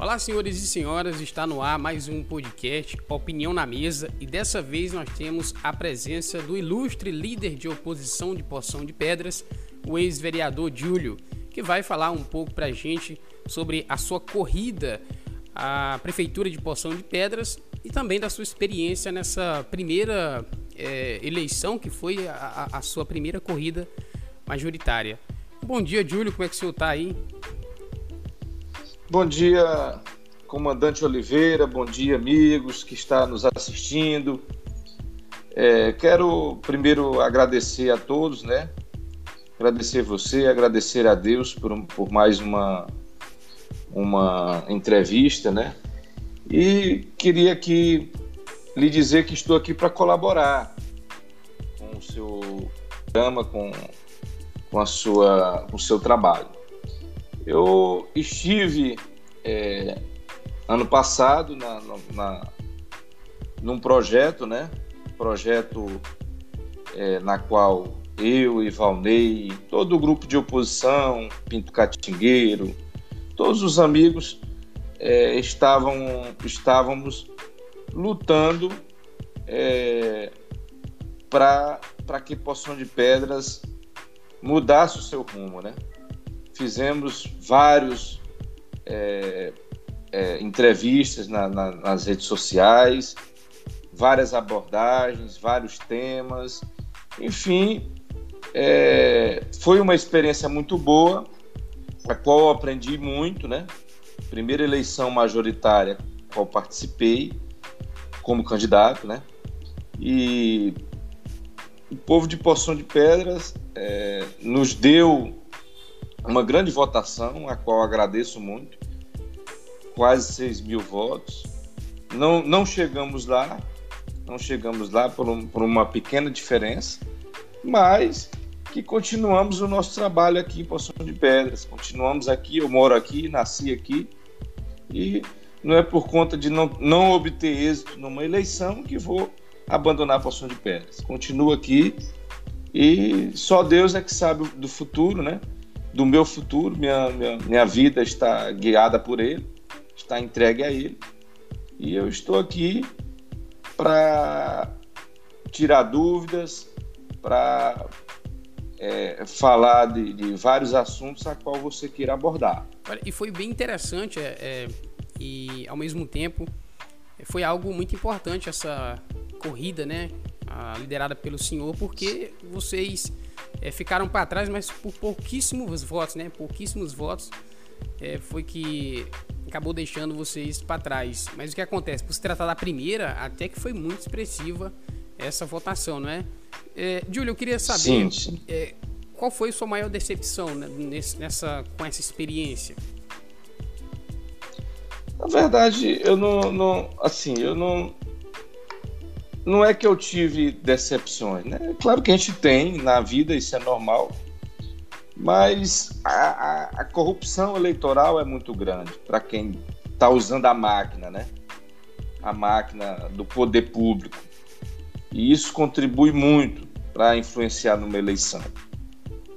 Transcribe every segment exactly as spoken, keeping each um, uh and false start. Olá, senhores e senhoras, está no ar mais um podcast Opinião na Mesa e dessa vez nós temos a presença do ilustre líder de oposição de Poção de Pedras, o ex-vereador Júlio, que vai falar um pouco pra gente sobre a sua corrida à Prefeitura de Poção de Pedras e também da sua experiência nessa primeira é, eleição, que foi a, a sua primeira corrida majoritária. Bom dia, Júlio, como é que o senhor tá aí? Bom dia, comandante Oliveira, bom dia, amigos que estão nos assistindo. É, quero primeiro agradecer a todos, né? Agradecer você, agradecer a Deus por, um, por mais uma, uma entrevista, né? E queria aqui lhe dizer que estou aqui para colaborar com o seu programa, com, com, a sua, com o seu trabalho. Eu estive é, ano passado na, na, na, num projeto, né? Projeto é, na qual eu e Valnei, todo o grupo de oposição, Pinto Catingueiro, todos os amigos é, estavam, estávamos lutando é, para para que Poção de Pedras mudasse o seu rumo, né? Fizemos vários é, é, entrevistas na, na, nas redes sociais, várias abordagens, vários temas, enfim, é, foi uma experiência muito boa, a qual eu aprendi muito, né? Primeira eleição majoritária a qual participei como candidato, né? E o povo de Poção de Pedras é, nos deu uma grande votação, a qual agradeço muito, quase seis mil votos. Não, não chegamos lá, não chegamos lá por, um, por uma pequena diferença, mas que continuamos o nosso trabalho aqui em Poção de Pedras, continuamos aqui, eu moro aqui, nasci aqui, e não é por conta de não, não obter êxito numa eleição que vou abandonar Poção de Pedras. Continuo aqui e só Deus é que sabe do futuro, né? Do meu futuro, minha, minha, minha vida está guiada por ele, está entregue a ele, e eu estou aqui para tirar dúvidas, para é, falar de, de vários assuntos a qual você queira abordar. E foi bem interessante é, é, e ao mesmo tempo foi algo muito importante essa corrida, né, a, liderada pelo senhor, porque vocês É, ficaram para trás, mas por pouquíssimos votos, né? Pouquíssimos votos é, foi que acabou deixando vocês para trás. Mas o que acontece? Por se tratar da primeira, até que foi muito expressiva essa votação, não é? é Júlio, eu queria saber sim, sim. É, qual foi a sua maior decepção, né, nessa, com essa experiência? Na verdade, eu não, não assim, eu não... Não é que eu tive decepções, né? Claro que a gente tem na vida, isso é normal, mas a, a, a corrupção eleitoral é muito grande para quem está usando a máquina, né? A máquina do poder público. E isso contribui muito para influenciar numa eleição,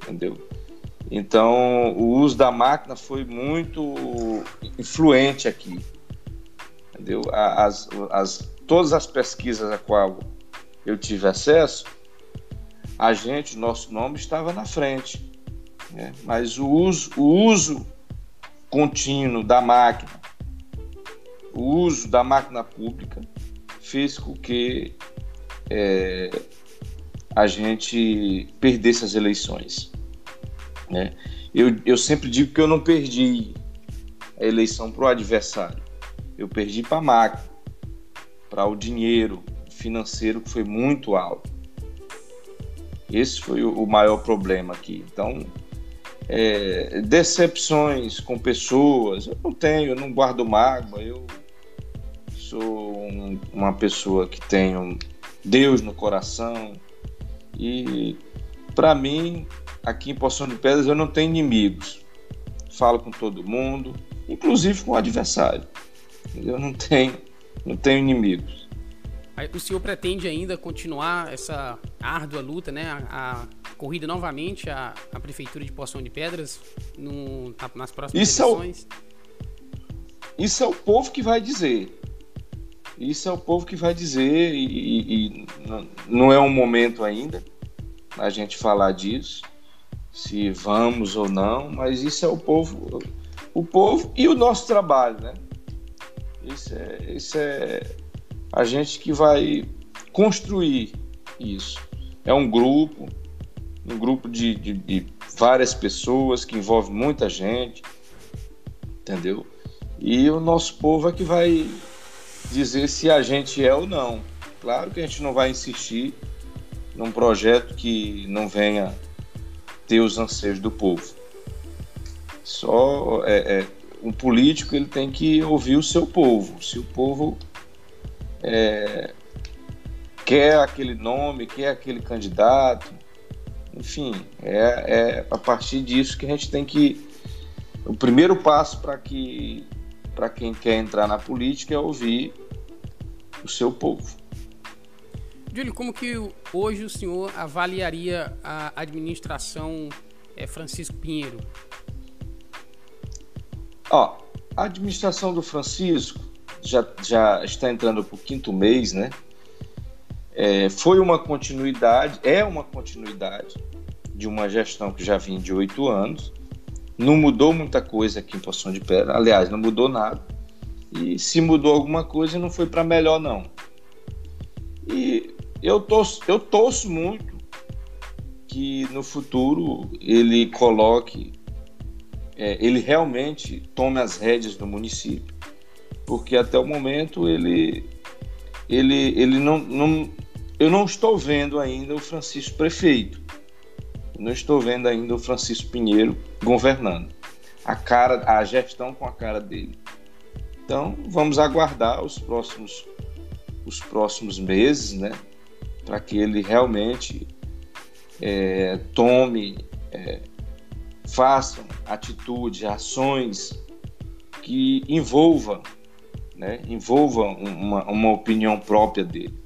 entendeu? Então, o uso da máquina foi muito influente aqui, entendeu? As... as Todas as pesquisas a qual eu tive acesso, a gente, nosso nome estava na frente, né? Mas o uso, o uso contínuo da máquina, o uso da máquina pública, fez com que é, a gente perdesse as eleições, né? Eu, eu sempre digo que eu não perdi a eleição para o adversário, eu perdi para a máquina, para o dinheiro financeiro que foi muito alto. Esse foi o maior problema aqui. Então, é, decepções com pessoas, eu não tenho, eu não guardo mágoa, eu sou um, uma pessoa que tem um Deus no coração e, para mim, aqui em Poção de Pedras eu não tenho inimigos. Falo com todo mundo, inclusive com o adversário. Eu não tenho... Não tenho inimigos. O senhor pretende ainda continuar essa árdua luta, né? A, a corrida novamente à, à Prefeitura de Poção de Pedras no, nas próximas isso eleições? É o, Isso é o povo que vai dizer. Isso é o povo que vai dizer e, e, e não é um momento ainda a gente falar disso, se vamos ou não, mas isso é o povo, o povo e o nosso trabalho, né? Isso é, isso é a gente que vai construir isso. É um grupo, um grupo de, de, de várias pessoas que envolve muita gente, entendeu? E o nosso povo é que vai dizer se a gente é ou não. Claro que a gente não vai insistir num projeto que não venha ter os anseios do povo. Só é, é, um político ele tem que ouvir o seu povo. Se o povo é, quer aquele nome, quer aquele candidato, enfim, é, é a partir disso que a gente tem que... O primeiro passo para que, para quem quer entrar na política é ouvir o seu povo. Júlio, como que hoje o senhor avaliaria a administração é, Francisco Pinheiro? Ó, a administração do Francisco já, já está entrando para o quinto mês, né? É, foi uma continuidade, é uma continuidade de uma gestão que já vinha de oito anos. Não mudou muita coisa aqui em Poção de Pedras, aliás, não mudou nada. E se mudou alguma coisa, não foi para melhor, não. E eu torço, eu torço muito que no futuro ele coloque, é, ele realmente tome as rédeas do município, porque até o momento ele, ele, ele não, não, eu não estou vendo ainda o Francisco prefeito, não estou vendo ainda o Francisco Pinheiro governando, a, cara, a gestão com a cara dele. Então vamos aguardar os próximos os próximos meses, né, para que ele realmente é, tome, é, faça atitudes, ações que envolvam, né, envolvam uma, uma opinião própria dele.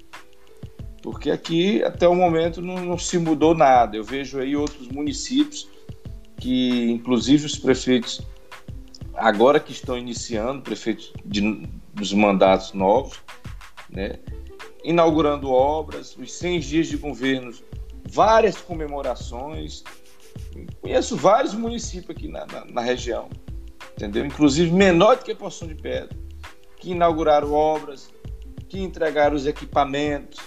Porque aqui, até o momento, não, não se mudou nada. Eu vejo aí outros municípios que, inclusive, os prefeitos, agora que estão iniciando, prefeitos de, dos mandatos novos, né, inaugurando obras, os cem dias de governo, várias comemorações. Conheço vários municípios aqui na, na, na região, entendeu? Inclusive menor do que a Poção de Pedra, que inauguraram obras, que entregaram os equipamentos,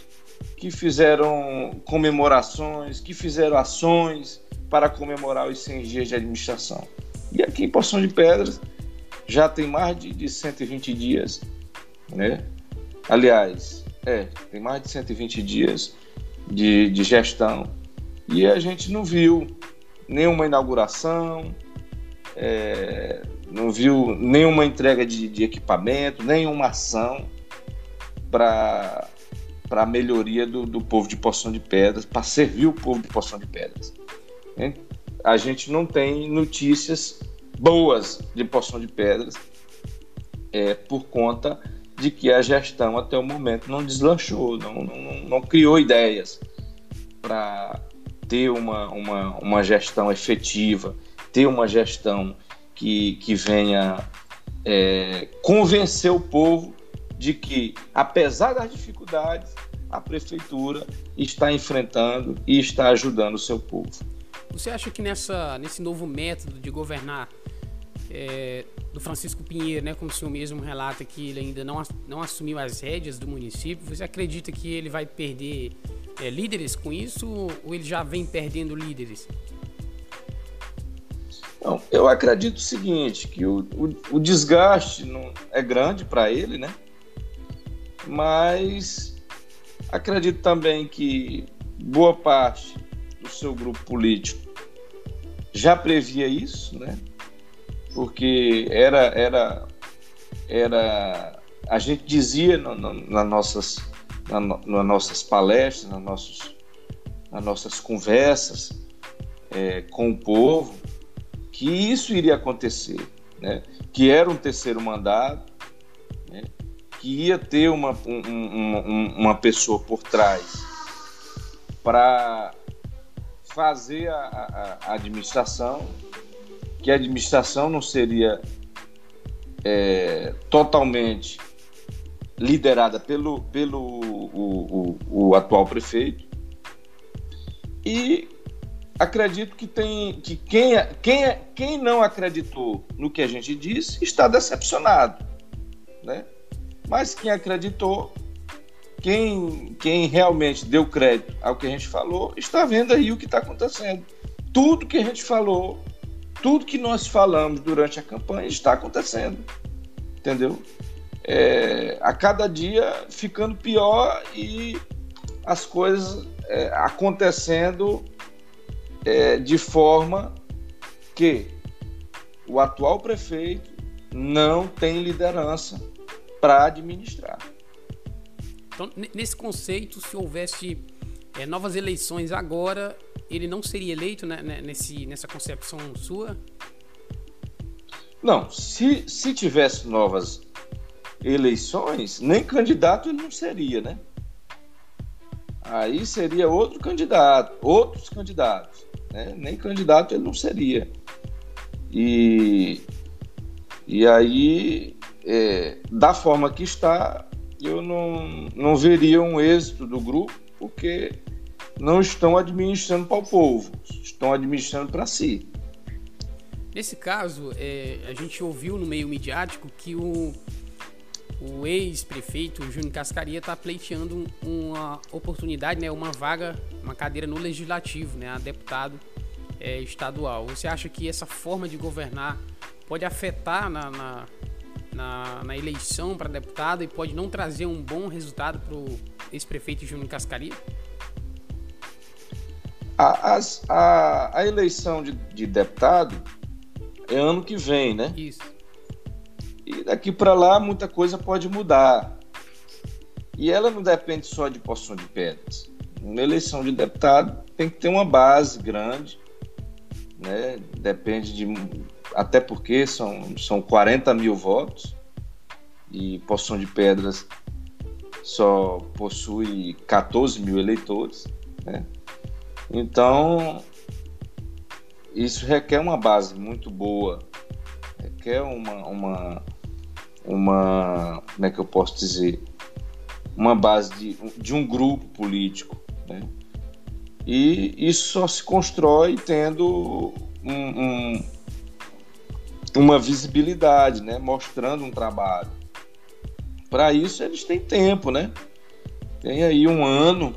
que fizeram comemorações, que fizeram ações para comemorar os cem dias de administração. E aqui em Poção de Pedras já tem mais de, de cento e vinte dias, né? Aliás, é, tem mais de cento e vinte dias de, de gestão e a gente não viu nenhuma inauguração, é, não viu nenhuma entrega de, de equipamento, nenhuma ação para a melhoria do, do povo de Poção de Pedras, para servir o povo de Poção de Pedras. Hein? A gente não tem notícias boas de Poção de Pedras é, por conta... de que a gestão até o momento não deslanchou, não, não, não criou ideias para ter uma, uma, uma gestão efetiva, ter uma gestão que, que venha é, convencer o povo de que, apesar das dificuldades, a prefeitura está enfrentando e está ajudando o seu povo. Você acha que nessa, nesse novo método de governar é... do Francisco Pinheiro, né, como o senhor mesmo relata que ele ainda não, não assumiu as rédeas do município, você acredita que ele vai perder é, líderes com isso ou ele já vem perdendo líderes? Não, eu acredito o seguinte, que o, o, o desgaste não é grande para ele, né? Mas acredito também que boa parte do seu grupo político já previa isso, né? Porque era, era, era, a gente dizia na, na, na nossas, na, na nossas palestras, nas nossas, nas nossas conversas é, com o povo, que isso iria acontecer, né? Que era um terceiro mandato, né? Que ia ter uma, um, um, uma pessoa por trás para fazer a, a, a administração, que a administração não seria é, totalmente liderada pelo, pelo o, o, o atual prefeito, e acredito que, tem, que quem, quem, quem não acreditou no que a gente disse está decepcionado, né? Mas quem acreditou, quem, quem realmente deu crédito ao que a gente falou, está vendo aí o que está acontecendo. Tudo que a gente falou, tudo que nós falamos durante a campanha está acontecendo, entendeu? É, a cada dia ficando pior e as coisas é, acontecendo é, de forma que o atual prefeito não tem liderança para administrar. Então, nesse conceito, se houvesse é, novas eleições agora, ele não seria eleito, né, nesse, nessa concepção sua? Não, se, se tivesse novas eleições, nem candidato ele não seria, né? Aí seria outro candidato, outros candidatos, né? Nem candidato ele não seria. E, e aí, é, da forma que está, eu não, não veria um êxito do grupo, porque não estão administrando para o povo, estão administrando para si. Nesse caso, é, a gente ouviu no meio midiático que o, o ex-prefeito Júnior Cascaria está pleiteando uma oportunidade, né, uma vaga, uma cadeira no Legislativo, né, a deputado é, estadual. Você acha que essa forma de governar pode afetar na, na, na, na eleição para deputado e pode não trazer um bom resultado para o ex-prefeito Júnior Cascaria? A, a, a eleição de, de deputado é ano que vem, né? Isso. E daqui para lá muita coisa pode mudar. E ela não depende só de Poção de Pedras. Uma eleição de deputado tem que ter uma base grande, né? Depende de... Até porque são, são quarenta mil votos e Poção de Pedras só possui quatorze mil eleitores, né? Então, isso requer uma base muito boa, requer uma, uma, uma, como é que eu posso dizer, uma base de, de um grupo político, né? E isso só se constrói tendo um, um, uma visibilidade, né? Mostrando um trabalho. Para isso eles têm tempo, né? Tem aí um ano.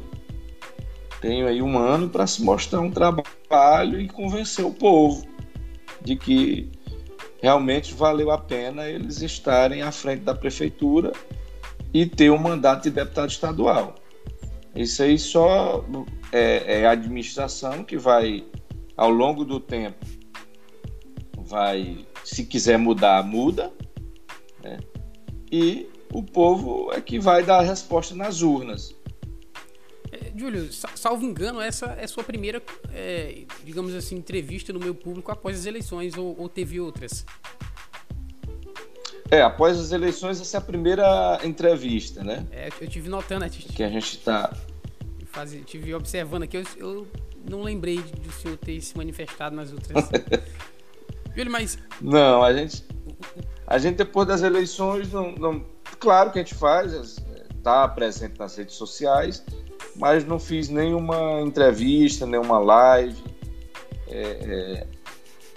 Tenho aí um ano para se mostrar um trabalho e convencer o povo de que realmente valeu a pena eles estarem à frente da prefeitura e ter um mandato de deputado estadual. Isso aí só é, é a administração que vai, ao longo do tempo, vai, se quiser mudar, muda, né? E o povo é que vai dar a resposta nas urnas. Júlio, salvo engano, essa é sua primeira, é, digamos assim, entrevista no meio público após as eleições, ou, ou teve outras? É, após as eleições, essa é a primeira entrevista, né? É, eu tive notando, né, que a gente tá... Eu tive observando aqui, eu, eu não lembrei do senhor ter se manifestado nas outras. Júlio, mas... Não, a gente, a gente depois das eleições, não, não... claro que a gente faz, tá presente nas redes sociais, mas não fiz nenhuma entrevista, nenhuma live. É, é,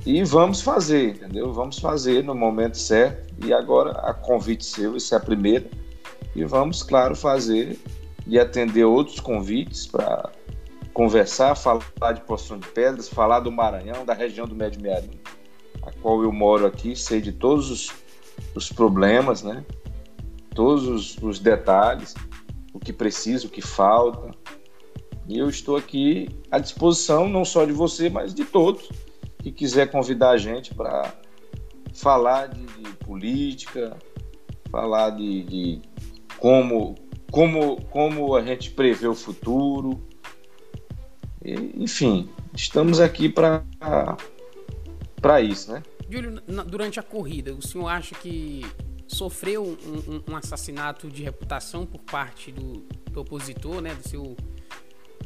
e vamos fazer, entendeu? Vamos fazer no momento certo. E agora, a convite seu, isso é a primeira. E vamos, claro, fazer e atender outros convites para conversar, falar de Poção de Pedras, falar do Maranhão, da região do Médio Mearim, a qual eu moro aqui, sei de todos os, os problemas, né? Todos os, os detalhes, o que precisa, o que falta. E eu estou aqui à disposição, não só de você, mas de todos que quiser convidar a gente para falar de, de política, falar de, de como, como, como a gente prevê o futuro. E, enfim, estamos aqui para para isso, né? Júlio, durante a corrida, o senhor acha que sofreu um, um, um assassinato de reputação por parte do, do opositor, né, do seu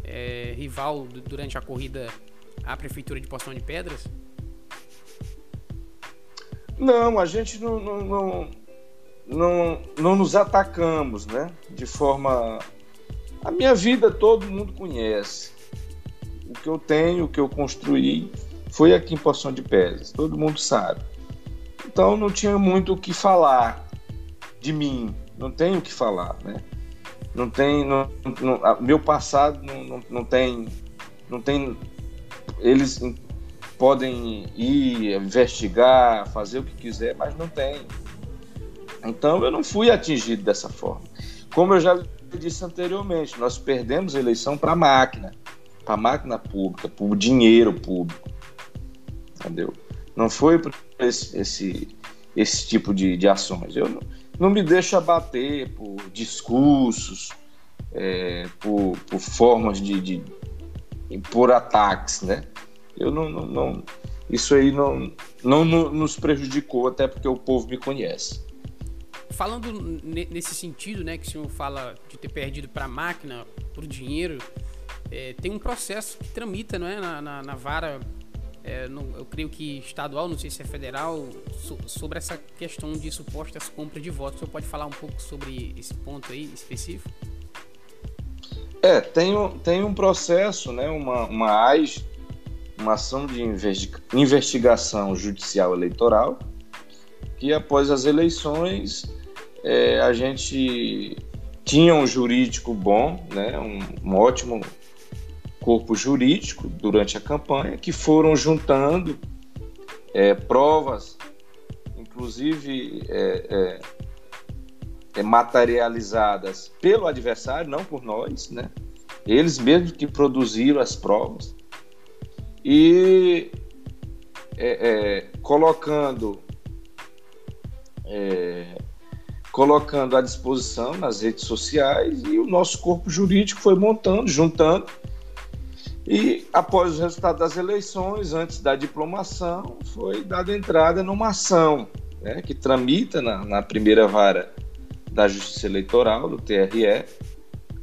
é, rival do, durante a corrida à Prefeitura de Poção de Pedras? Não, a gente não, não, não, não, não nos atacamos, né? De forma... A minha vida todo mundo conhece. O que eu tenho, o que eu construí, foi aqui em Poção de Pedras. Todo mundo sabe. Então não tinha muito o que falar de mim. Não tenho o que falar, né? Não tem... Não, não, meu passado não, não, não tem... Não tem... Eles... podem ir, investigar, fazer o que quiser, mas não tem. Então eu não fui atingido dessa forma. Como eu já disse anteriormente, nós perdemos a eleição para a máquina, para a máquina pública, para o dinheiro público. Entendeu? Não foi por esse, esse, esse tipo de, de ações. Eu não, não me deixo abater por discursos, é, por, por formas de, de... por ataques, né? Eu não, não, não, isso aí não, não, não nos prejudicou, até porque o povo me conhece. Falando nesse sentido, né, que o senhor fala de ter perdido para a máquina, para o dinheiro, é, tem um processo que tramita, não é, na, na, na vara, é, no, eu creio que estadual, não sei se é federal, so, sobre essa questão de supostas compras de votos. O senhor pode falar um pouco sobre esse ponto aí específico? É, tem, tem um processo, né, uma, uma A I S, uma ação de investigação judicial eleitoral, que após as eleições é, a gente tinha um jurídico bom, né, um, um ótimo corpo jurídico durante a campanha, que foram juntando é, provas, inclusive é, é, é, materializadas pelo adversário, não por nós, né? Eles mesmos que produziram as provas, e é, é, colocando, é, colocando à disposição nas redes sociais, e o nosso corpo jurídico foi montando, juntando, e após o resultado das eleições, antes da diplomação, foi dada entrada numa ação, né, que tramita na, na primeira vara da Justiça Eleitoral, do T R E,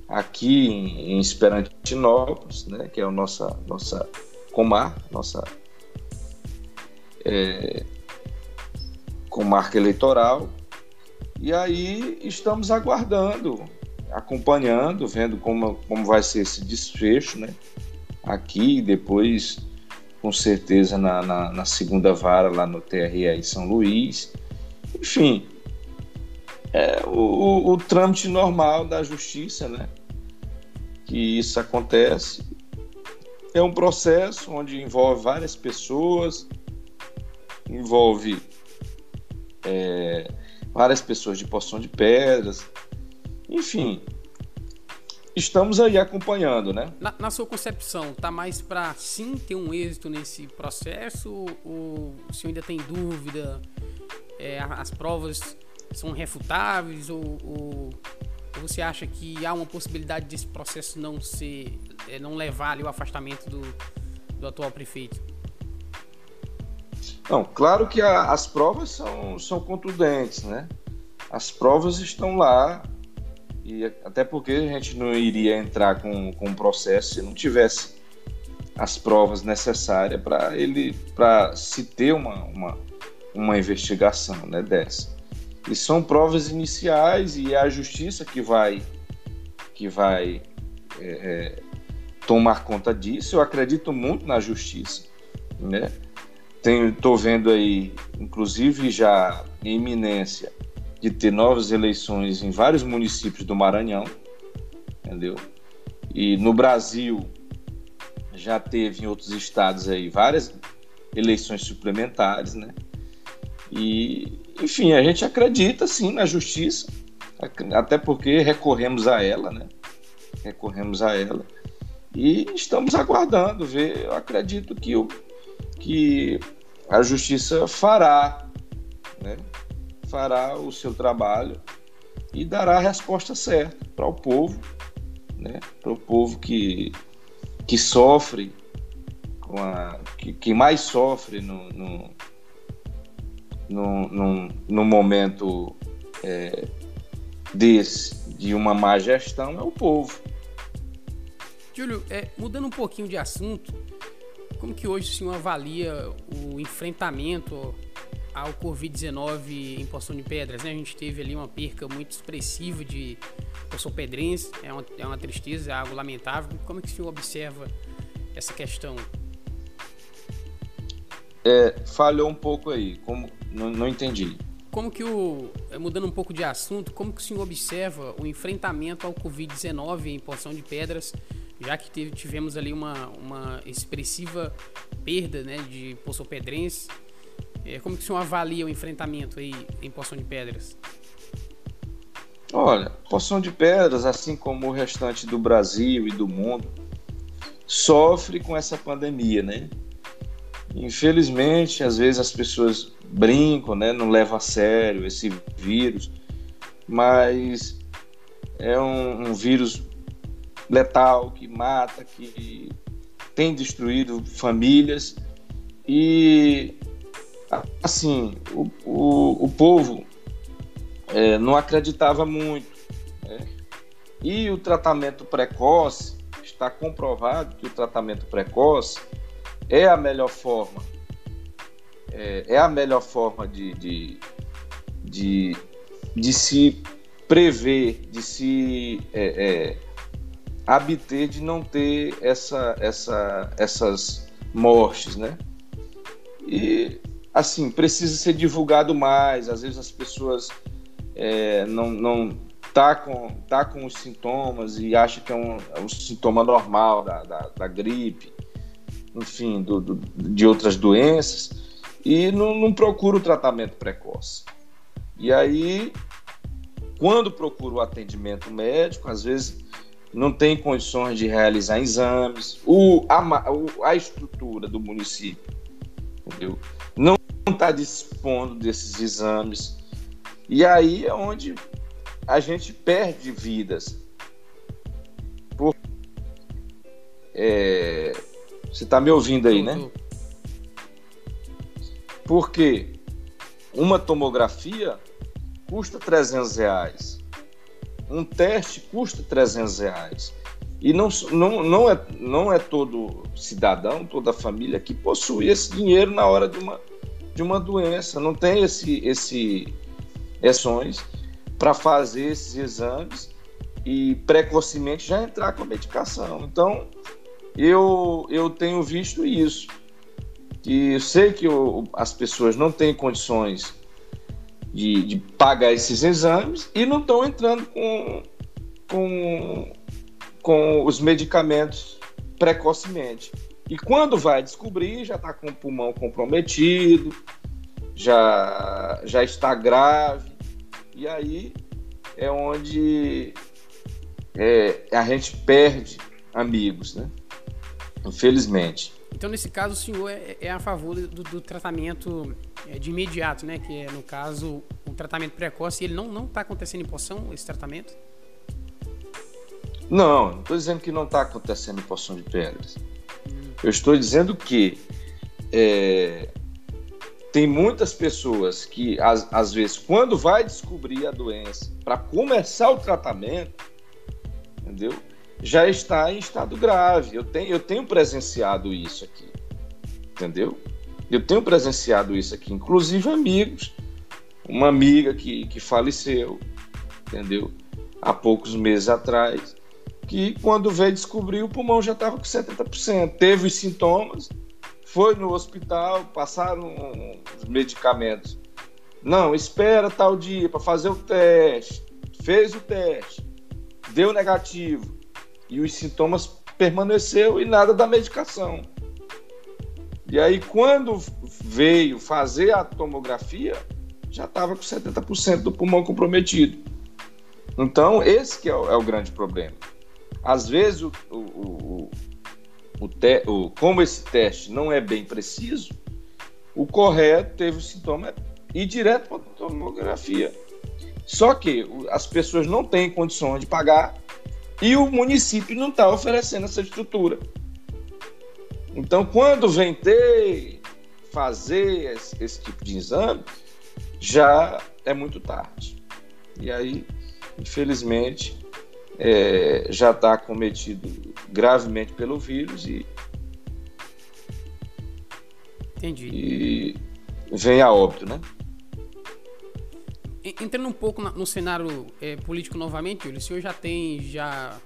aqui em, em Esperantinópolis, né, que é a nossa... nossa Comar, nossa é, comarca eleitoral. E aí estamos aguardando, acompanhando, vendo como, como vai ser esse desfecho, né? Aqui, depois, com certeza, na, na, na segunda vara, lá no T R E em São Luís. Enfim, é o, o, o trâmite normal da justiça, né? Que isso acontece. É um processo onde envolve várias pessoas, envolve é, várias pessoas de Poção de Pedras, enfim, estamos aí acompanhando, né? Na, na sua concepção, tá mais para sim ter um êxito nesse processo, ou o senhor ainda tem dúvida, é, as provas são refutáveis, ou... ou... você acha que há uma possibilidade desse processo não ser, não levar ali o afastamento do, do atual prefeito? Não, claro que a, as provas são, são contundentes, né? As provas estão lá, e até porque a gente não iria entrar com, com o processo se não tivesse as provas necessárias para ele, para se ter uma, uma, uma investigação, né, dessa. E são provas iniciais, e é a justiça que vai, que vai é, tomar conta disso. Eu acredito muito na justiça, né? Estou vendo aí, inclusive, já em iminência de ter novas eleições em vários municípios do Maranhão, entendeu? E no Brasil já teve em outros estados aí várias eleições suplementares, né? E... enfim, a gente acredita sim na justiça, até porque recorremos a ela, né? Recorremos a ela e estamos aguardando ver. Eu acredito que, o, que a justiça fará, né? Fará o seu trabalho e dará a resposta certa para o povo, né? Para o povo que, que sofre, com a, que, que mais sofre no... no Num, num, num momento é, desse, de uma má gestão, é o povo. Júlio, é, mudando um pouquinho de assunto, como que hoje o senhor avalia o enfrentamento ao covid dezenove em Poção de Pedras, né? A gente teve ali uma perca muito expressiva de poçopedrenses, é uma, é uma tristeza, é algo lamentável. Como é que o senhor observa essa questão? É, falhou um pouco aí, como, não, não entendi. Como que o, mudando um pouco de assunto, como que o senhor observa o enfrentamento ao covid dezenove em Poção de Pedras, já que teve, tivemos ali uma, uma expressiva perda, né, de poçopedrenses? Como que o senhor avalia o enfrentamento aí em Poção de Pedras? Olha, Poção de Pedras, assim como o restante do Brasil e do mundo, sofre com essa pandemia, né? Infelizmente, às vezes as pessoas brincam, né? Não levam a sério esse vírus, mas é um, um vírus letal que mata, que tem destruído famílias e... Assim, o, o, o povo é, não acreditava muito, né? E o tratamento precoce, está comprovado que o tratamento precoce é a melhor forma, é, é a melhor forma de, de, de, de se prever, de se é, é, abster de não ter essa, essa, essas mortes, né? E assim, precisa ser divulgado mais. Às vezes as pessoas é, não, não tá, com, tá com os sintomas e acham que é um, é um sintoma normal da, da, da gripe, enfim, do, do, de outras doenças, e não, não procura o tratamento precoce. E aí, quando procura o atendimento médico, às vezes não tem condições de realizar exames. O, a, a estrutura do município, entendeu? Não está dispondo desses exames, e aí é onde a gente perde vidas. Por... É... Você está me ouvindo aí, né? Porque uma tomografia custa trezentos reais, um teste custa trezentos reais, e não, não, não, é, não é todo cidadão, toda família que possui esse dinheiro na hora de uma de uma doença, não tem esse, esse ações para fazer esses exames e precocemente já entrar com a medicação. Então eu, eu tenho visto isso, que eu sei que eu, as pessoas não têm condições de, de pagar esses exames e não estão entrando com, com, com os medicamentos precocemente. E quando vai descobrir, já está com o pulmão comprometido, já, já está grave. E aí é onde é, a gente perde amigos, né? Infelizmente. Então, nesse caso, o senhor é, é a favor do, do tratamento de imediato, né? Que é, no caso, o tratamento precoce. E ele não não está acontecendo em Poção, esse tratamento? Não, não estou dizendo que não está acontecendo em Poção de Pedras. Eu estou dizendo que é, tem muitas pessoas que, às, às vezes, quando vai descobrir a doença, para começar o tratamento, entendeu? Já está em estado grave. Eu tenho, eu tenho presenciado isso aqui, entendeu? Eu tenho presenciado isso aqui, inclusive amigos, uma amiga que, que faleceu, entendeu? Há poucos meses atrás, que quando veio descobrir, o pulmão já estava com setenta por cento, teve os sintomas, foi no hospital, passaram os medicamentos, não, espera tal dia para fazer o teste, fez o teste, deu negativo, e os sintomas permaneceu e nada da medicação. E aí quando veio fazer a tomografia, já estava com setenta por cento do pulmão comprometido. Então esse que é o, é o grande problema. Às vezes, o, o, o, o te, o, como esse teste não é bem preciso, o correto teve o sintoma e ir direto para a tomografia. Só que as pessoas não têm condições de pagar e o município não está oferecendo essa estrutura. Então, quando vem ter, fazer esse, esse tipo de exame, já é muito tarde. E aí, infelizmente... É, já está acometido gravemente pelo vírus e, Entendi. e vem a óbito, né? Entrando um pouco no cenário é, político novamente, Júlio, o senhor já tem, já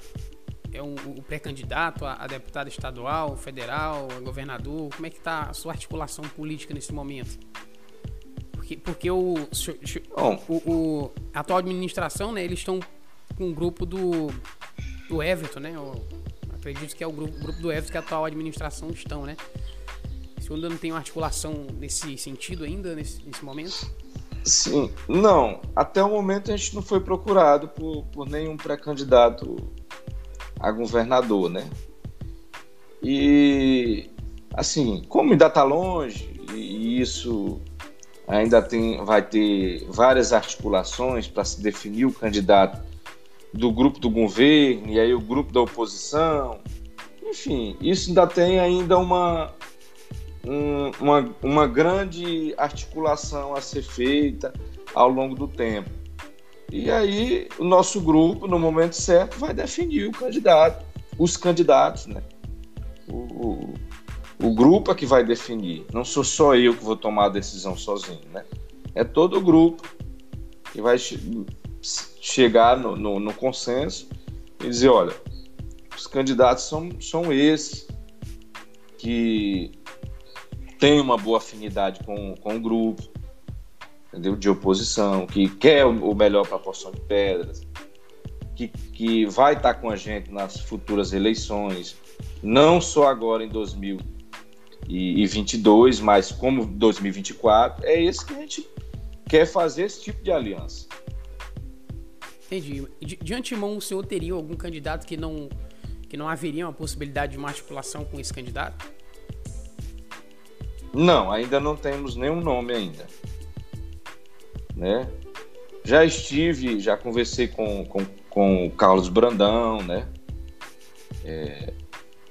é um, um pré-candidato a, a deputado estadual, federal, a governador. Como é que está a sua articulação política nesse momento? Porque, porque o, o, o, a atual administração, né, eles estão com um grupo do, do Everton, né? Eu acredito que é o grupo, o grupo do Everton que a atual administração estão, né? O senhor ainda não tem uma articulação nesse sentido ainda, nesse, nesse momento? Sim, não. Até o momento a gente não foi procurado por, por nenhum pré-candidato a governador, né? E, assim, como ainda está longe, e isso ainda tem, vai ter várias articulações para se definir o candidato do grupo do governo, e aí o grupo da oposição, enfim, isso ainda tem ainda uma... Um, uma, uma grande articulação a ser feita ao longo do tempo. E aí o nosso grupo, no momento certo, vai definir o candidato, os candidatos, né? O, o, o grupo é que vai definir. Não sou só eu que vou tomar a decisão sozinho, né? É todo o grupo que vai che- chegar no, no, no consenso e dizer, olha, os candidatos são, são esses que tem uma boa afinidade com, com o grupo, entendeu? De oposição, que quer o melhor para a Poção de Pedras, que, que vai estar com a gente nas futuras eleições, não só agora em dois mil e vinte e dois, mas como dois mil e vinte e quatro. É esse que a gente quer fazer, esse tipo de aliança. Entendi. De, de antemão, o senhor teria algum candidato que não, que não haveria uma possibilidade de uma articulação com esse candidato? Não, ainda não temos nenhum nome ainda, né? Já estive, já conversei com, com, com o Carlos Brandão, né? É,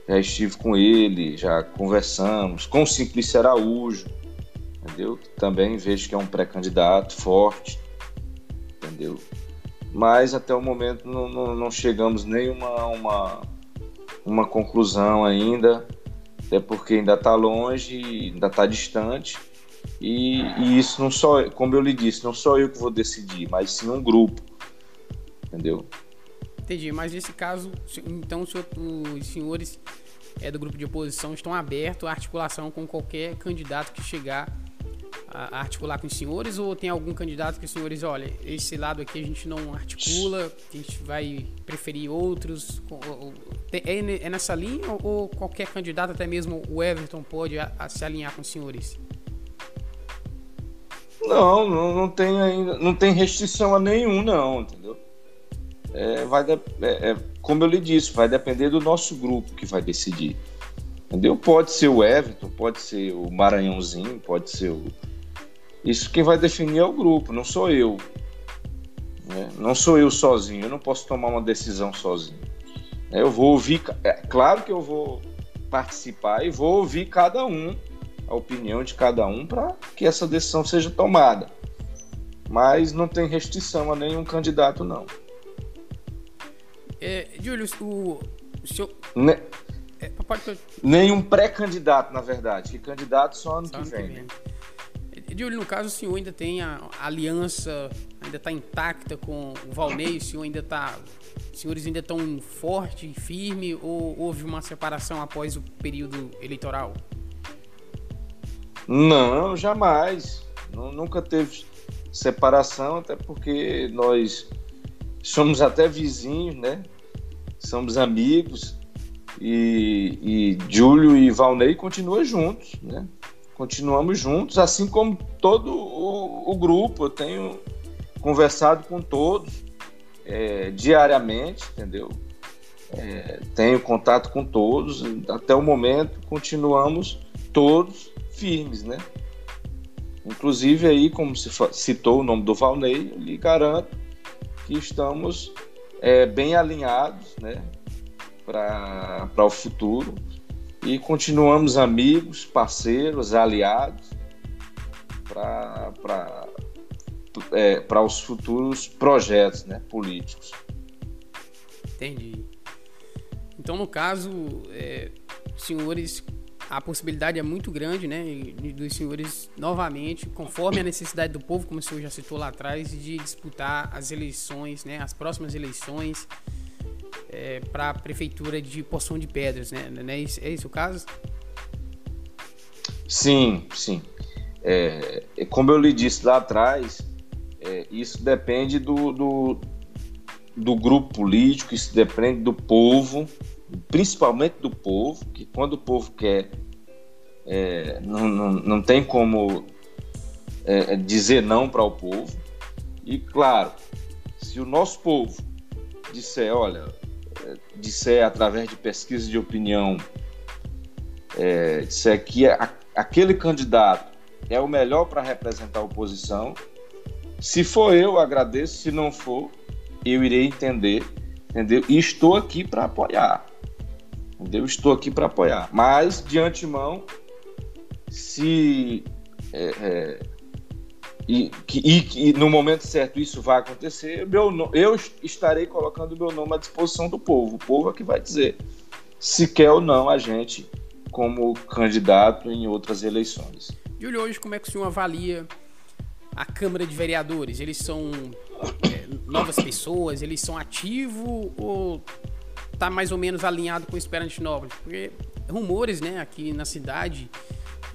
já estive com ele, já conversamos, com o Simplício Araújo, entendeu? Também vejo que é um pré-candidato forte, entendeu? Mas até o momento não, não, não chegamos nenhuma uma, uma conclusão ainda, até porque ainda está longe, ainda está distante, e, e isso não só, como eu lhe disse, não só eu que vou decidir, mas sim um grupo, entendeu? Entendi, mas nesse caso, então os senhores é, do grupo de oposição estão abertos à articulação com qualquer candidato que chegar a articular com os senhores, ou tem algum candidato que os senhores, olha, esse lado aqui a gente não articula, a gente vai preferir outros, é nessa linha, ou qualquer candidato, até mesmo o Everton, pode a, a se alinhar com os senhores? Não, não, não tem ainda, não tem restrição a nenhum, não, entendeu? É, vai de, é, é, como eu lhe disse, vai depender do nosso grupo que vai decidir, entendeu? Pode ser o Everton, pode ser o Maranhãozinho, pode ser o... Isso quem vai definir é o grupo, não sou eu, né? Não sou eu sozinho, eu não posso tomar uma decisão sozinho. Eu vou ouvir, é claro que eu vou participar e vou ouvir cada um, a opinião de cada um, para que essa decisão seja tomada. Mas não tem restrição a nenhum candidato, não. É, Júlio, o, o senhor... Ne... É, pode... Nenhum pré-candidato, na verdade, que candidato só ano, só que, ano vem, que vem, né? Júlio, no caso, o senhor ainda tem a aliança, ainda está intacta com o Valnei, o senhor ainda está, os senhores ainda estão forte e firme, ou houve uma separação após o período eleitoral? Não, jamais, nunca teve separação, até porque nós somos até vizinhos, né? Somos amigos, e, e Júlio e Valnei continuam juntos, né? Continuamos juntos, assim como todo o, o grupo. Eu tenho conversado com todos é, diariamente, entendeu? É, tenho contato com todos. Até o momento, continuamos todos firmes, né? Inclusive, aí, como se citou o nome do Valnei, eu lhe garanto que estamos é, bem alinhados, né? Para o futuro. E continuamos amigos, parceiros, aliados para é, para os futuros projetos, né, políticos. Entendi. Então, no caso, é, os senhores a possibilidade é muito grande, né, dos senhores novamente, conforme a necessidade do povo, como o senhor já citou lá atrás, de disputar as eleições, né, as próximas eleições é, para a prefeitura de Poção de Pedras, né? É esse, é esse o caso? Sim, sim. É, como eu lhe disse lá atrás, é, isso depende do, do, do grupo político, isso depende do povo, principalmente do povo, que quando o povo quer, é, não, não, não tem como é, dizer não para o povo. E claro, se o nosso povo disser, olha, disser através de pesquisa de opinião, é, disser que a, aquele candidato é o melhor para representar a oposição, se for eu, agradeço, se não for, eu irei entender, entendeu? E estou aqui para apoiar. Eu estou aqui para apoiar. Mas, de antemão, se... É, é, e, que, e que no momento certo isso vai acontecer, meu, eu estarei colocando o meu nome à disposição do povo. O povo é que vai dizer se quer ou não a gente como candidato em outras eleições. Júlio, hoje como é que o senhor avalia a Câmara de Vereadores? Eles são é, novas pessoas? Eles são ativos ou... tá mais ou menos alinhado com o Esperantinópolis? Porque rumores, né, aqui na cidade,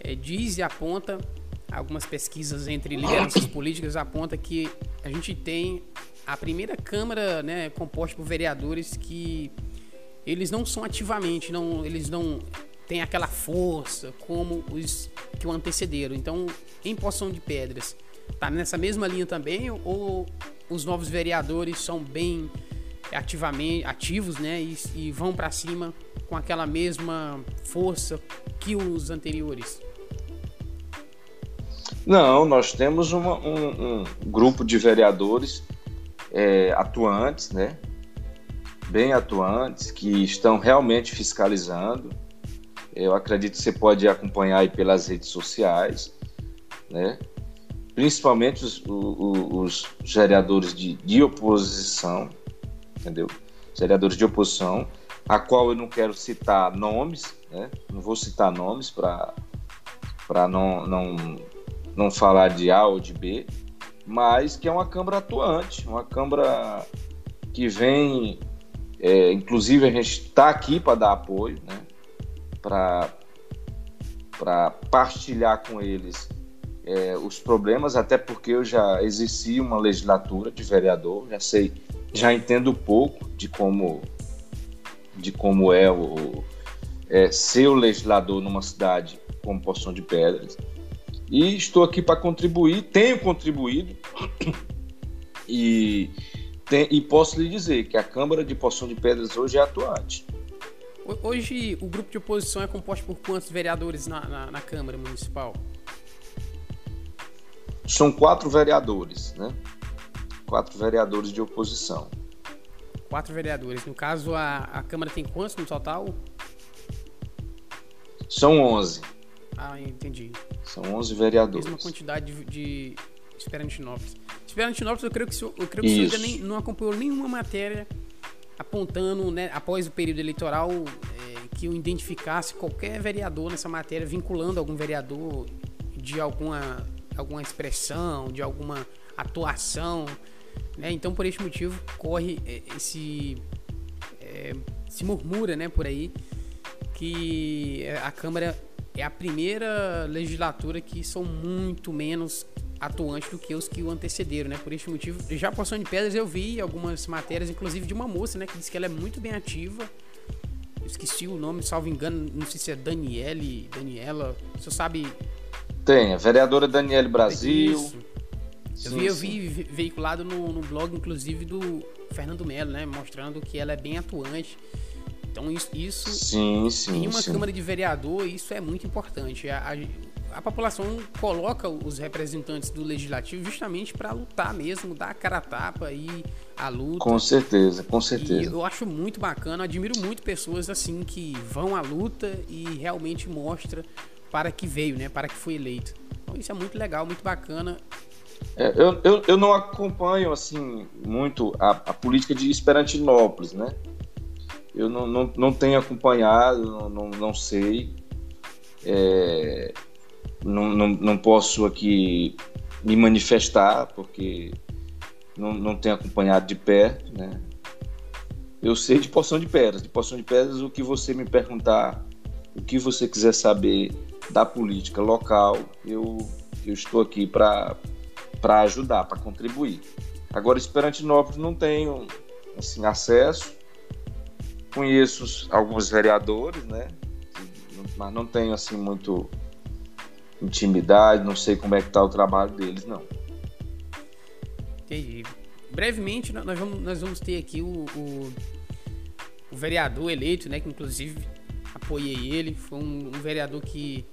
é, diz e aponta, algumas pesquisas entre lideranças políticas aponta que a gente tem a primeira Câmara, né, composta por vereadores que eles não são ativamente, não, eles não têm aquela força como os que o antecederam. Então, em Poção de Pedras, tá nessa mesma linha também, ou os novos vereadores são bem... ativamente ativos, né, e, e vão para cima com aquela mesma força que os anteriores? Não, nós temos uma, um, um grupo de vereadores é, atuantes, né, bem atuantes, que estão realmente fiscalizando. Eu acredito que você pode acompanhar aí pelas redes sociais, né, principalmente os, os, os vereadores de, de oposição, entendeu? Vereadores de oposição, a qual eu não quero citar nomes, né? Não vou citar nomes para para não, não não falar de A ou de B, mas que é uma Câmara atuante, uma Câmara que vem, é, inclusive a gente está aqui para dar apoio, né? Para para partilhar com eles é, os problemas, até porque eu já exerci uma legislatura de vereador, já sei. Já entendo um pouco de como, de como é, o, é ser o legislador numa cidade como Poção de Pedras. E estou aqui para contribuir, tenho contribuído e, tem, e posso lhe dizer que a Câmara de Poção de Pedras hoje é atuante. Hoje o grupo de oposição é composto por quantos vereadores na, na, na Câmara Municipal? São quatro vereadores, né? Quatro vereadores de oposição. Quatro vereadores. No caso, a, a Câmara tem quantos no total? São onze. Ah, entendi. São onze vereadores. Mesma quantidade de, de Esperantinópolis. Esperantinópolis, eu creio que o senhor, eu creio que o senhor ainda nem, não acompanhou nenhuma matéria apontando, né, após o período eleitoral, é, que eu identificasse qualquer vereador nessa matéria, vinculando algum vereador de alguma, alguma expressão, de alguma atuação, né? Então, por este motivo, corre esse é, se murmura, né, por aí, que a Câmara é a primeira legislatura que são muito menos atuantes do que os que o antecederam, né? Por este motivo, já Poção de Pedras eu vi algumas matérias, inclusive de uma moça, né, que disse que ela é muito bem ativa. Eu esqueci o nome, salvo engano, não sei se é Daniele, Daniela, você sabe? Tem, a vereadora Daniele Brasil. Isso. Eu, sim, vi, eu vi veiculado no, no blog, inclusive, do Fernando Melo, né? Mostrando que ela é bem atuante. Então, isso, isso sim, sim, em uma sim. Câmara de Vereador, isso é muito importante. A, a, a população coloca os representantes do Legislativo justamente para lutar mesmo, dar a cara a tapa e a luta. Com certeza, com certeza. E eu acho muito bacana, admiro muito pessoas assim que vão à luta e realmente mostra para que veio, né? Para que foi eleito. Então, isso é muito legal, muito bacana. É, eu, eu, eu não acompanho assim muito a, a política de Esperantinópolis, né? Eu não, não, não tenho acompanhado, não, não, não sei. É, não, não, não posso aqui me manifestar, porque não, não tenho acompanhado de perto, né? Eu sei de Poção de Pedras. De Poção de Pedras, o que você me perguntar, o que você quiser saber da política local, eu, eu estou aqui para ajudar, para contribuir. Agora, Esperantinópolis não tenho assim, acesso, conheço alguns vereadores, né? Mas não tenho assim muito intimidade, não sei como é que está o trabalho deles, não. Entendi. Brevemente, nós vamos, nós vamos ter aqui o, o, o vereador eleito, né, que inclusive apoiei ele, foi um, um vereador que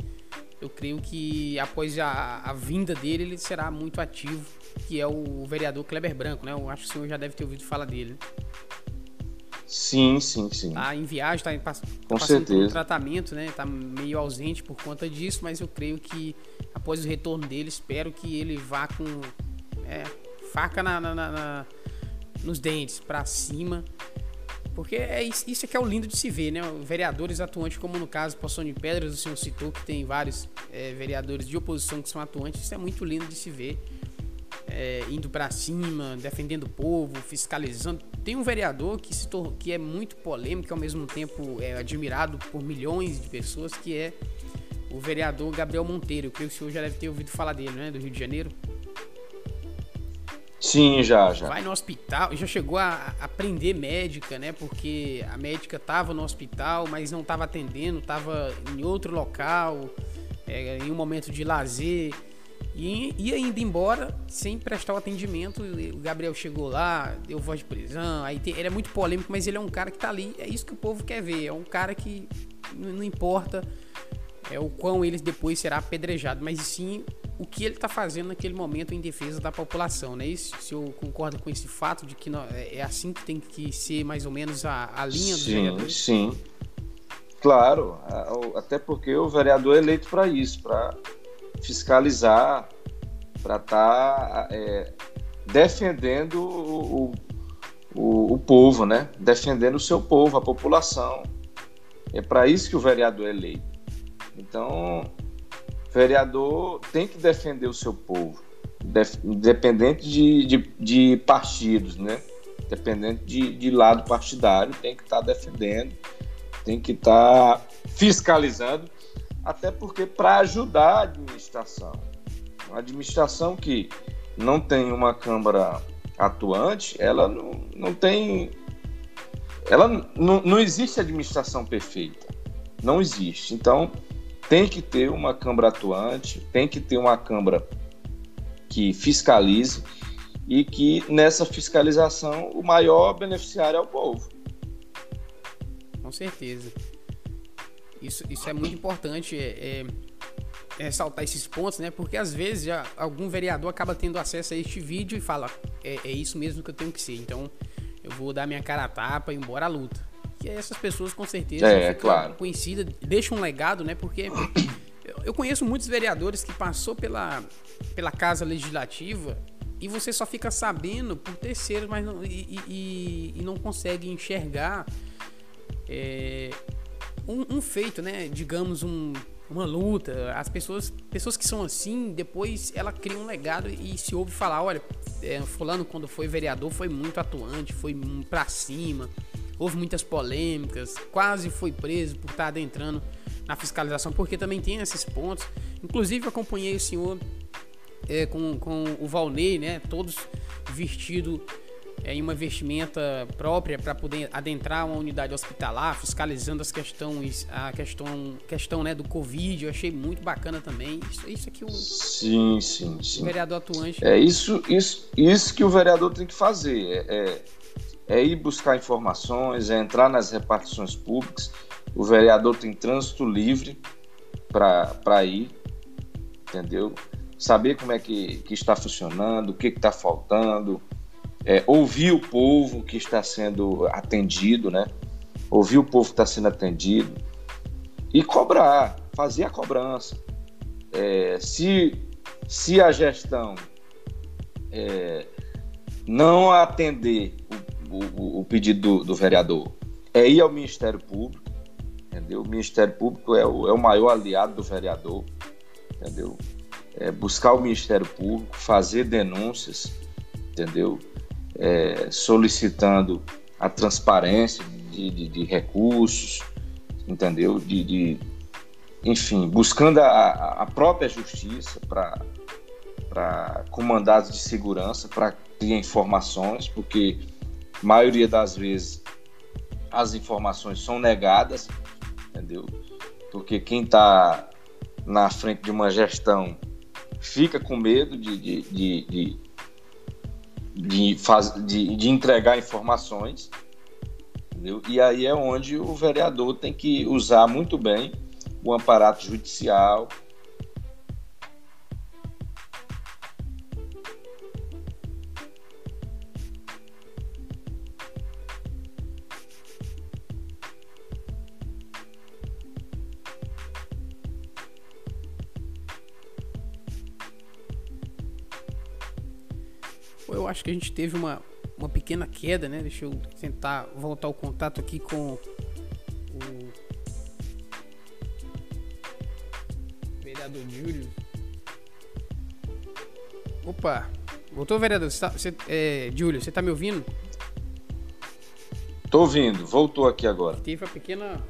eu creio que após a, a vinda dele, ele será muito ativo, que é o vereador Kleber Branco, né? Eu acho que o senhor já deve ter ouvido falar dele, né? Sim, sim, sim. Tá em viagem, tá, tá com passando por um tratamento, né? Tá meio ausente por conta disso, mas eu creio que após o retorno dele, espero que ele vá com é, faca na, na, na, nos dentes, pra cima, porque é isso, isso é que é o lindo de se ver, né? Vereadores atuantes, como no caso Poção de Pedras, o senhor citou que tem vários é, vereadores de oposição que são atuantes, isso é muito lindo de se ver. É, indo pra cima, defendendo o povo, fiscalizando. Tem um vereador que, se tornou, que é muito polêmico e ao mesmo tempo é admirado por milhões de pessoas, que é o vereador Gabriel Monteiro. Eu creio que o senhor já deve ter ouvido falar dele, né? Do Rio de Janeiro. Sim, já, já. Vai no hospital, já chegou a, a prender médica, né? Porque a médica estava no hospital, mas não estava atendendo, estava em outro local, é, em um momento de lazer. E, e ainda embora sem prestar o atendimento, o Gabriel chegou lá, deu voz de prisão. Aí tem, ele é muito polêmico, mas ele é um cara que tá ali, é isso que o povo quer ver, é um cara que não importa é, o quão ele depois será apedrejado, mas sim o que ele tá fazendo naquele momento em defesa da população, né? Isso, o senhor concorda com esse fato de que não, é assim que tem que ser mais ou menos a, a linha dos vereadores? Sim, claro, até porque o vereador é eleito para isso, para fiscalizar, para estar tá, é, defendendo o, o, o povo, né? Defendendo o seu povo, a população. É para isso que o vereador é eleito. Então, o vereador tem que defender o seu povo, def, independente de, de, de partidos, né? Independente de, de lado partidário, tem que estar tá defendendo, tem que estar tá fiscalizando. Até porque para ajudar a administração, uma administração que não tem uma Câmara atuante, ela não, não tem, ela não, não existe administração perfeita, não existe. Então tem que ter uma Câmara atuante, tem que ter uma Câmara que fiscalize e que nessa fiscalização o maior beneficiário é o povo. Com certeza. Isso, isso é muito importante, é, é, ressaltar esses pontos, né? Porque às vezes já, algum vereador acaba tendo acesso a este vídeo e fala, é, é isso mesmo que eu tenho que ser, então eu vou dar minha cara a tapa e embora a luta. E essas pessoas com certeza é, ficam é claro. conhecidas, deixam um legado, né? Porque eu conheço muitos vereadores que passou pela, pela Casa Legislativa e você só fica sabendo por terceiros, mas não, e, e, e não consegue enxergar... É, Um, um feito, né? Digamos, um, uma luta. As pessoas, pessoas que são assim, depois ela cria um legado e se ouve falar, olha, é, fulano quando foi vereador foi muito atuante, foi pra cima, houve muitas polêmicas, quase foi preso por estar adentrando na fiscalização, porque também tem esses pontos. Inclusive eu acompanhei o senhor é, com, com o Valnei, né? Todos vestidos É, em uma vestimenta própria para poder adentrar uma unidade hospitalar, fiscalizando as questões, a questão, questão né, do Covid. Eu achei muito bacana também. Isso, isso é que o, sim, sim, sim. o vereador atuante... É isso, isso, isso que o vereador tem que fazer. É, é, é ir buscar informações, é entrar nas repartições públicas. O vereador tem trânsito livre para ir, entendeu? Saber como é que, que está funcionando, o que está faltando... É, ouvir o povo que está sendo atendido, né? Ouvir o povo que está sendo atendido e cobrar, fazer a cobrança. É, se, se a gestão é, não atender o, o, o pedido do, do vereador, é ir ao Ministério Público, entendeu? O Ministério Público é o, é o maior aliado do vereador, entendeu? É buscar o Ministério Público, fazer denúncias, entendeu? É, solicitando a transparência de, de, de recursos, entendeu? De, de, enfim, buscando a, a própria justiça para para comandados de segurança, para criar informações, porque a maioria das vezes as informações são negadas, entendeu? Porque quem está na frente de uma gestão fica com medo de, de, de, de, de, faz, de, de entregar informações, entendeu? E aí é onde o vereador tem que usar muito bem o aparato judicial, acho que a gente teve uma, uma pequena queda, né? Deixa eu tentar voltar o contato aqui com o vereador Júlio. Opa, voltou, vereador? Você tá, você, é, Júlio, você tá me ouvindo? Tô ouvindo, voltou aqui agora. Teve uma pequena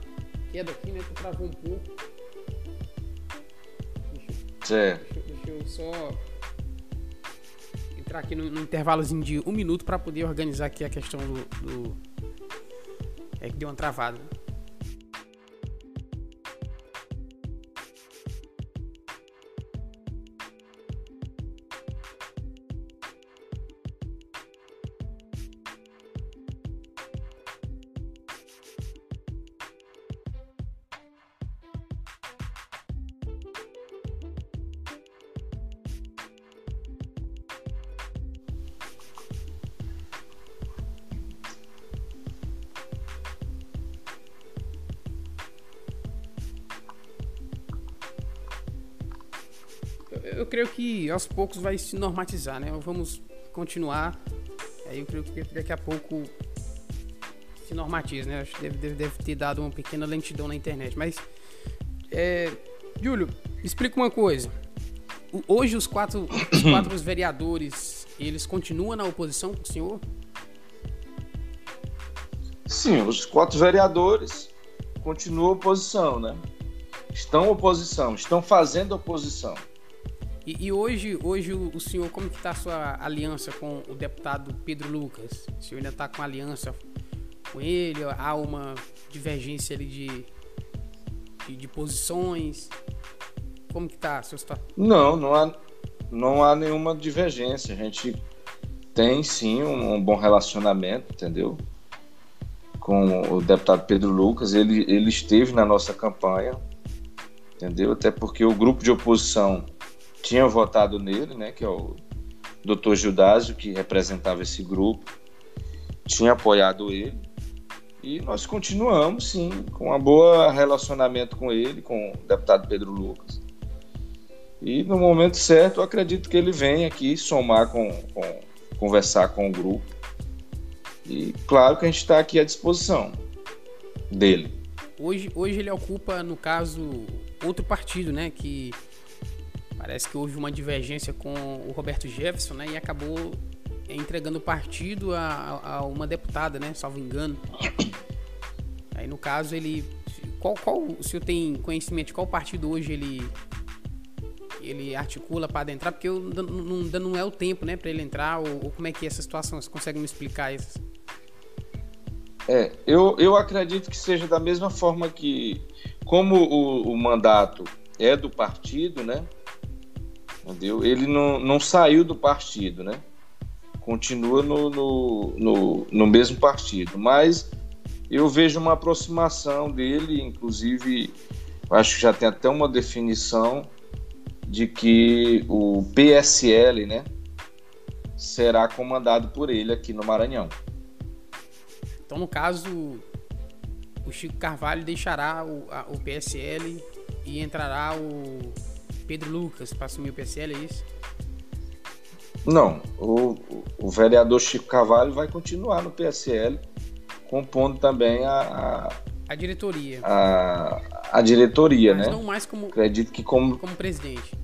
queda aqui, né? Que travou um pouco. Deixa eu, deixa, deixa eu só... entrar aqui no, no intervalozinho de um minuto para poder organizar aqui a questão do, do... é que deu uma travada. Eu creio que aos poucos vai se normatizar, né? Vamos continuar. Eu creio que daqui a pouco se normatiza, né? Acho que deve, deve, deve ter dado uma pequena lentidão na internet. Mas, é, Júlio, me explica uma coisa. Hoje os quatro, os quatro vereadores, eles continuam na oposição com o senhor? Sim, os quatro vereadores continuam oposição, né? Estão oposição, estão fazendo oposição. E, e hoje, hoje o, o senhor, como que está a sua aliança com o deputado Pedro Lucas? O senhor ainda está com aliança com ele? Há uma divergência ali de, de, de posições? Como que está a sua situação? Não, não há, não há nenhuma divergência. A gente tem, sim, um, um bom relacionamento, entendeu? Com o deputado Pedro Lucas. Ele, ele esteve na nossa campanha, entendeu? Até porque o grupo de oposição tinha votado nele, né, que é o doutor Gilásio, que representava esse grupo, tinha apoiado ele, e nós continuamos, sim, com um bom relacionamento com ele, com o deputado Pedro Lucas. E no momento certo, eu acredito que ele venha aqui somar, com, com conversar com o grupo, e claro que a gente está aqui à disposição dele. Hoje, hoje ele ocupa, no caso, outro partido, né, que... parece que houve uma divergência com o Roberto Jefferson, né? E acabou entregando o partido a, a uma deputada, né? Salvo engano. Aí, no caso, ele... Qual, qual, o senhor tem conhecimento de qual partido hoje ele, ele articula para adentrar? Porque ainda não, não, não é o tempo, né? Para ele entrar. Ou, ou como é que é essa situação? Você consegue me explicar isso? É, eu, eu acredito que seja da mesma forma que... Como o, o mandato é do partido, né? Entendeu? Ele não, não saiu do partido, né? Continua no, no, no, no mesmo partido, mas eu vejo uma aproximação dele, inclusive acho que já tem até uma definição de que o P S L, né, será comandado por ele aqui no Maranhão. Então, no caso, o Chico Carvalho deixará o, a, o P S L e entrará o Pedro Lucas para assumir o P S L, é isso? Não, o, o vereador Chico Carvalho vai continuar no P S L, compondo também a, A diretoria. A, a diretoria, mas né? Não mais como, acredito que como, como presidente.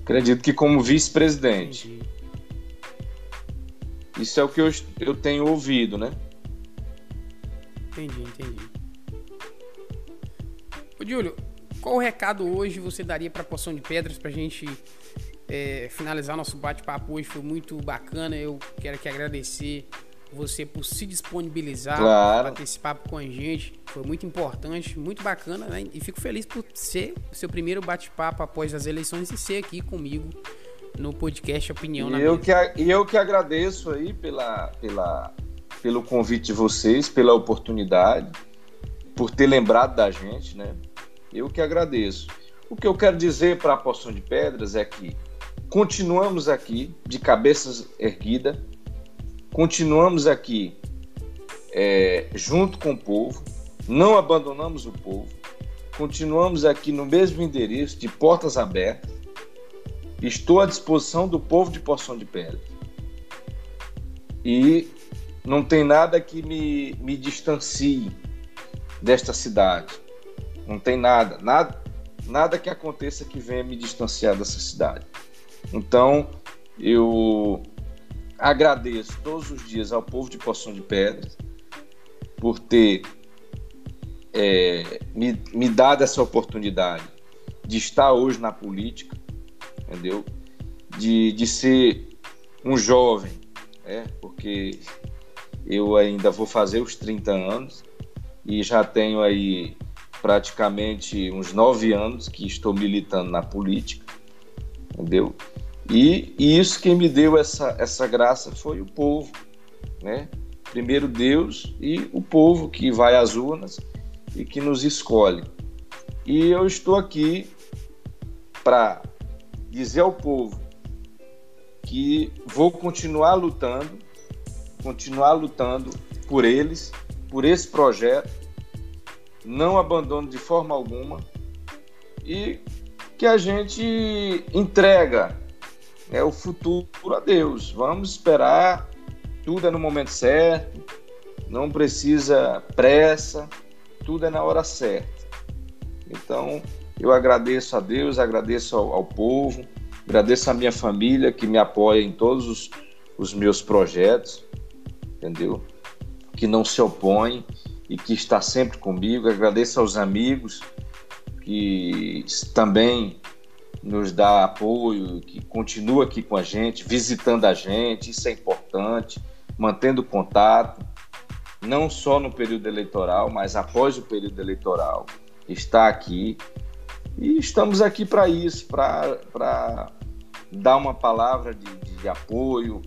Acredito que como vice-presidente. Isso é o que eu, eu tenho ouvido, né? Entendi, entendi. Ô, Júlio, qual recado hoje você daria para a Poção de Pedras para a gente é, finalizar nosso bate-papo hoje? Foi muito bacana. Eu quero aqui agradecer você por se disponibilizar, claro, para participar com a gente. Foi muito importante, muito bacana, né? E fico feliz por ser seu primeiro bate-papo após as eleições e ser aqui comigo no podcast Opinião e na eu Mesa. E eu que agradeço aí pela, pela, pelo convite de vocês, pela oportunidade, por ter lembrado da gente, né? Eu que agradeço. O que eu quero dizer para a Poção de Pedras é que continuamos aqui de cabeças erguidas, continuamos aqui é, junto com o povo, não abandonamos o povo, continuamos aqui no mesmo endereço, de portas abertas. Estou à disposição do povo de Poção de Pedras. E não tem nada que me, me distancie desta cidade. Não tem nada, nada, nada que aconteça que venha me distanciar dessa cidade. Então, eu agradeço todos os dias ao povo de Poção de Pedras por ter é, me, me dado essa oportunidade de estar hoje na política, entendeu? De, de ser um jovem, é, porque eu ainda vou fazer os trinta anos e já tenho aí praticamente uns nove anos que estou militando na política, entendeu? E, e isso que me deu essa, essa graça foi o povo, né? Primeiro Deus e o povo que vai às urnas e que nos escolhe. E eu estou aqui para dizer ao povo que vou continuar lutando, continuar lutando por eles, por esse projeto, não abandono de forma alguma, e que a gente entrega, né, o futuro a Deus. Vamos esperar, tudo é no momento certo, não precisa pressa, tudo é na hora certa. Então, eu agradeço a Deus, agradeço ao, ao povo, agradeço à minha família que me apoia em todos os, os meus projetos, entendeu? Que não se opõe e que está sempre comigo. Agradeço aos amigos que também nos dá apoio, que continua aqui com a gente, visitando a gente, isso é importante, mantendo contato, não só no período eleitoral, mas após o período eleitoral, está aqui. E estamos aqui para isso, para dar uma palavra de, de apoio,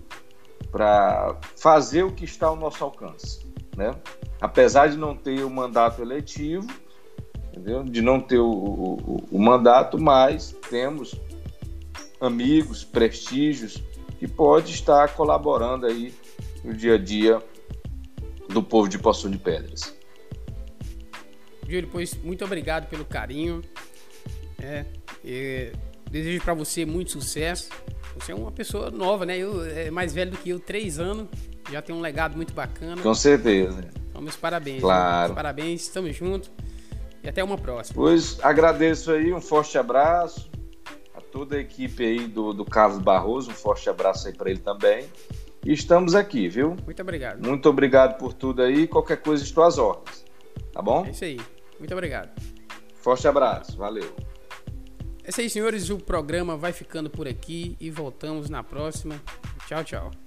para fazer o que está ao nosso alcance, né? Apesar de não ter o mandato eletivo, entendeu? De não ter o, o, o mandato, mas temos amigos, prestígios, que pode estar colaborando aí no dia a dia do povo de Poção de Pedras. Júlio, pois muito obrigado pelo carinho. É, é, desejo para você muito sucesso. Você é uma pessoa nova, né? Eu, é mais velho do que eu, três anos. Já tem um legado muito bacana. Com certeza. Então, meus parabéns. Claro. Meus parabéns, estamos juntos. E até uma próxima. Pois, agradeço aí, um forte abraço a toda a equipe aí do, do Carlos Barroso. Um forte abraço aí para ele também. E estamos aqui, viu? Muito obrigado. Muito obrigado por tudo aí. Qualquer coisa, estou às ordens. Tá bom? É isso aí. Muito obrigado. Forte abraço. Valeu. É isso aí, senhores. O programa vai ficando por aqui e voltamos na próxima. Tchau, tchau.